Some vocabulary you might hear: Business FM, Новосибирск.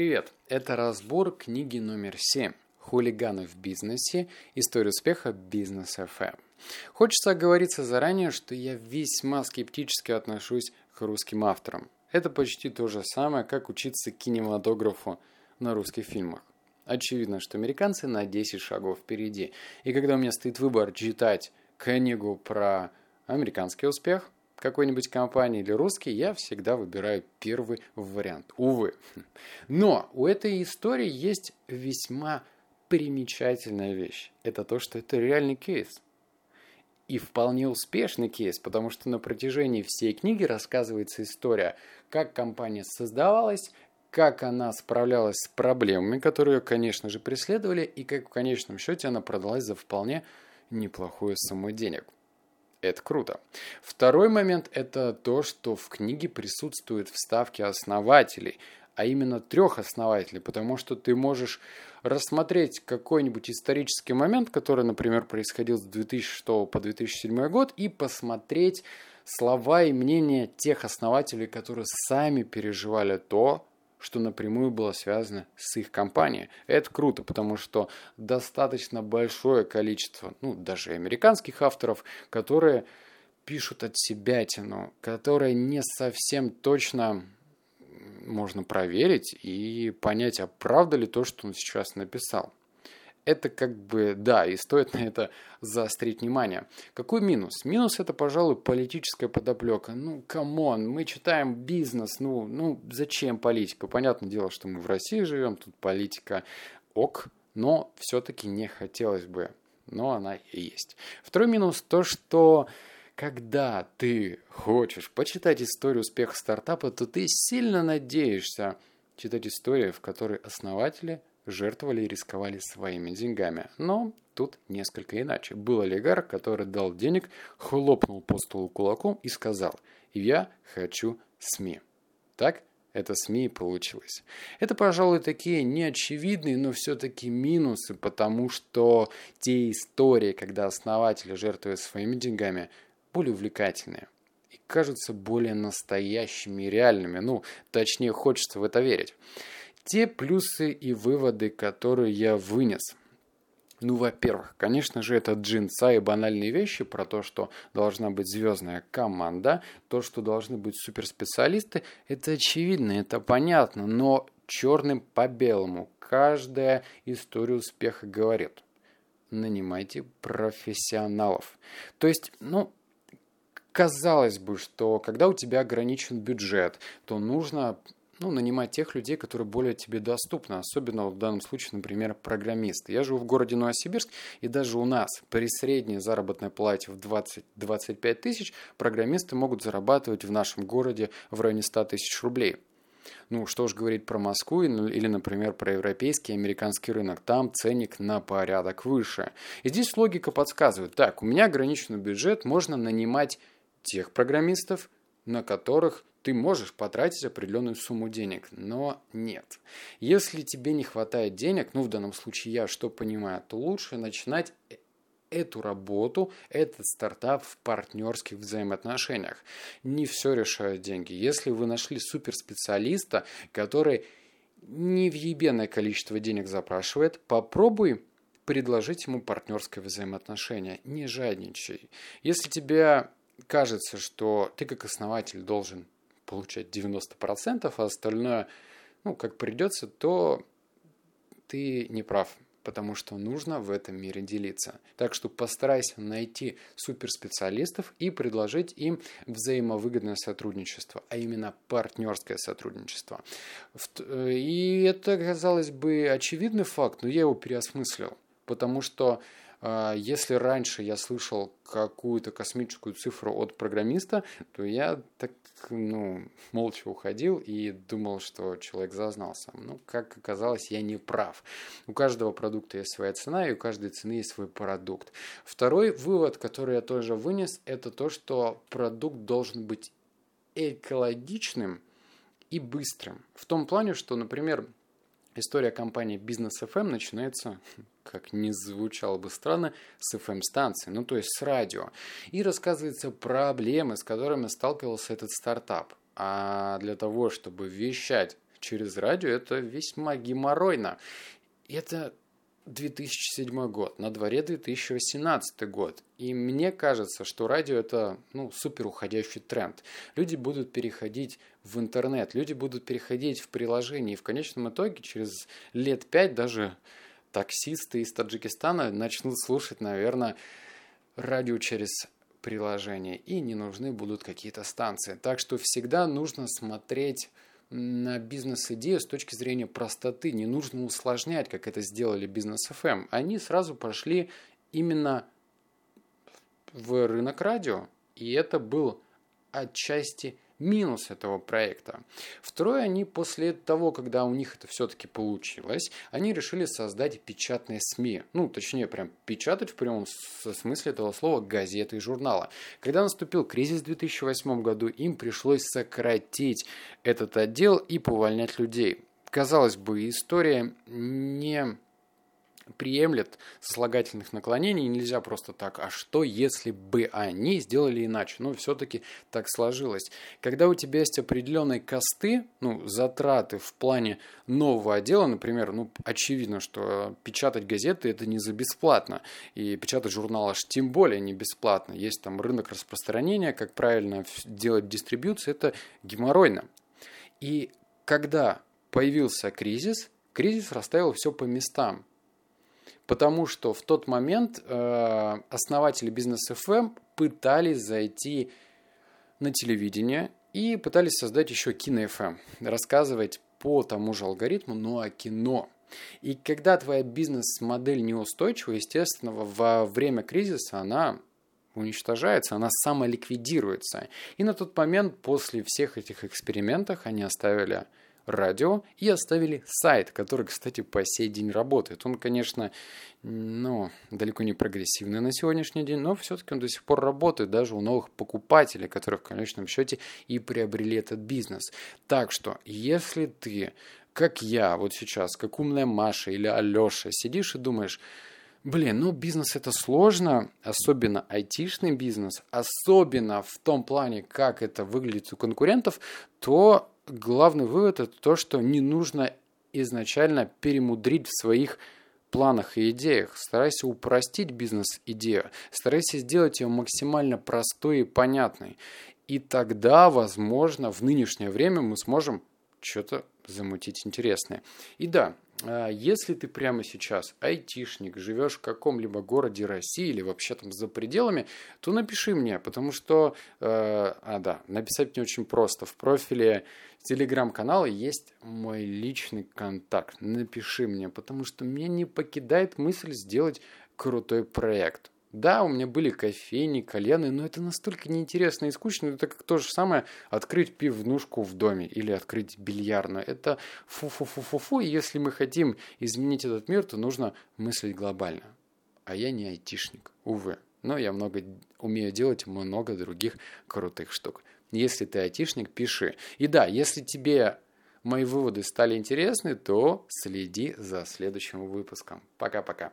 привет! Это разбор книги номер 7 «Хулиганы в бизнесе. История успеха Business FM». Хочется оговориться заранее, что я весьма скептически отношусь к русским авторам. Это почти то же самое, как учиться кинематографу на русских фильмах. Очевидно, что американцы на 10 шагов впереди. И когда у меня стоит выбор читать книгу про американский успех какой-нибудь компании или русский, я всегда выбираю первый вариант. Увы. Но у этой истории есть весьма примечательная вещь. Это то, что это реальный кейс. И вполне успешный кейс, потому что на протяжении всей книги рассказывается история, как компания создавалась, как она справлялась с проблемами, которые ее, конечно же, преследовали, и как в конечном счете она продалась за вполне неплохую сумму денег. Это круто. Второй момент – это то, что в книге присутствуют вставки основателей, а именно 3 основателей, потому что ты можешь рассмотреть какой-нибудь исторический момент, который, например, происходил с 2006 по 2007 год, и посмотреть слова и мнения тех основателей, которые сами переживали то, что напрямую было связано с их компанией. Это круто, потому что достаточно большое количество, даже американских авторов, которые пишут от себя тяну, которые не совсем точно можно проверить и понять, а правда ли то, что он сейчас написал. Это и стоит на это заострить внимание. Какой минус? Минус – это, пожалуй, политическая подоплека. Мы читаем бизнес, зачем политика? Понятное дело, что мы в России живем, тут политика ок, но все-таки не хотелось бы, но она и есть. Второй минус – то, что когда ты хочешь почитать историю успеха стартапа, то ты сильно надеешься читать историю, в которой основатели жертвовали и рисковали своими деньгами. Но тут несколько иначе. Был олигарх, который дал денег, хлопнул по столу кулаком и сказал: «Я хочу СМИ». Так это СМИ и получилось. Это, пожалуй, такие неочевидные, но все-таки минусы, потому что те истории, когда основатели жертвуют своими деньгами, более увлекательные и кажутся более настоящими и реальными. Точнее, хочется в это верить. Те плюсы и выводы, которые я вынес. Во-первых, конечно же, это джинса и банальные вещи про то, что должна быть звездная команда, то, что должны быть суперспециалисты. Это очевидно, это понятно, но черным по белому каждая история успеха говорит: нанимайте профессионалов. То есть, казалось бы, что когда у тебя ограничен бюджет, то нужно нанимать тех людей, которые более тебе доступны, особенно в данном случае, например, программисты. Я живу в городе Новосибирск, и даже у нас при средней заработной плате в 20-25 тысяч программисты могут зарабатывать в нашем городе в районе 100 тысяч рублей. Что уж говорить про Москву или, например, про европейский и американский рынок. Там ценник на порядок выше. И здесь логика подсказывает: так, у меня ограниченный бюджет, можно нанимать тех программистов, на которых ты можешь потратить определенную сумму денег. Но нет. Если тебе не хватает денег, в данном случае я что понимаю, то лучше начинать эту работу, этот стартап в партнерских взаимоотношениях. Не все решают деньги. Если вы нашли суперспециалиста, который невъебенное количество денег запрашивает, попробуй предложить ему партнерское взаимоотношение. Не жадничай. Если тебе кажется, что ты как основатель должен получать 90%, а остальное, как придется, то ты не прав, потому что нужно в этом мире делиться. Так что постарайся найти суперспециалистов и предложить им взаимовыгодное сотрудничество, а именно партнерское сотрудничество. И это, казалось бы, очевидный факт, но я его переосмыслил, потому что если раньше я слышал какую-то космическую цифру от программиста, то я так, молча уходил и думал, что человек зазнался. Как оказалось, я не прав. У каждого продукта есть своя цена, и у каждой цены есть свой продукт. Второй вывод, который я тоже вынес, это то, что продукт должен быть экологичным и быстрым. В том плане, что, например, история компании Business FM начинается, как ни звучало бы странно, с FM-станции, с радио. И рассказывается проблемы, с которыми сталкивался этот стартап. А для того, чтобы вещать через радио, это весьма геморройно. Это 2007 год, на дворе 2018 год. И мне кажется, что радио это супер уходящий тренд. Люди будут переходить в интернет, люди будут переходить в приложения. И в конечном итоге через лет 5 даже таксисты из Таджикистана начнут слушать, наверное, радио через приложение. И не нужны будут какие-то станции. Так что всегда нужно смотреть на бизнес-идею с точки зрения простоты. Не нужно усложнять, как это сделали Business FM. Они сразу пошли именно в рынок радио, и это был отчасти минус этого проекта. Второе, они после того, когда у них это все-таки получилось, они решили создать печатные СМИ. Точнее, прям печатать в прямом смысле этого слова газеты и журналы. Когда наступил кризис в 2008 году, им пришлось сократить этот отдел и поувольнять людей. Казалось бы, история не приемлет сослагательных наклонений, нельзя просто так, а что если бы они сделали иначе? Все-таки так сложилось. Когда у тебя есть определенные косты, затраты в плане нового отдела, например, очевидно, что печатать газеты это не за бесплатно, и печатать журнал аж тем более не бесплатно. Есть там рынок распространения, как правильно делать дистрибьюцию, это геморройно. И когда появился кризис расставил все по местам. Потому что в тот момент основатели Business FM пытались зайти на телевидение и пытались создать еще кино-ФМ, рассказывать по тому же алгоритму, но о кино. И когда твоя бизнес-модель неустойчива, естественно, во время кризиса она уничтожается, она самоликвидируется. И на тот момент после всех этих экспериментов они оставили радио и оставили сайт, который, кстати, по сей день работает. Он, конечно, далеко не прогрессивный на сегодняшний день, но все-таки он до сих пор работает даже у новых покупателей, которые в конечном счете и приобрели этот бизнес. Так что, если ты, как я вот сейчас, как умная Маша или Алеша, сидишь и думаешь, бизнес это сложно, особенно айтишный бизнес, особенно в том плане, как это выглядит у конкурентов, то главный вывод – это то, что не нужно изначально перемудрить в своих планах и идеях. Старайся упростить бизнес-идею, старайся сделать ее максимально простой и понятной. И тогда, возможно, в нынешнее время мы сможем что-то замутить интересное. И да, если ты прямо сейчас айтишник, живешь в каком-либо городе России или вообще там за пределами, то напиши мне, потому что, написать мне очень просто. В профиле телеграм-канала есть мой личный контакт. Напиши мне, потому что меня не покидает мысль сделать крутой проект. Да, у меня были кофейни, кальяны, но это настолько неинтересно и скучно. Это как то же самое открыть пивнушку в доме или открыть бильярдную. Это фу-фу-фу-фу-фу. И если мы хотим изменить этот мир, то нужно мыслить глобально. А я не айтишник, увы. Но я умею делать много других крутых штук. Если ты айтишник, пиши. И да, если тебе мои выводы стали интересны, то следи за следующим выпуском. Пока-пока.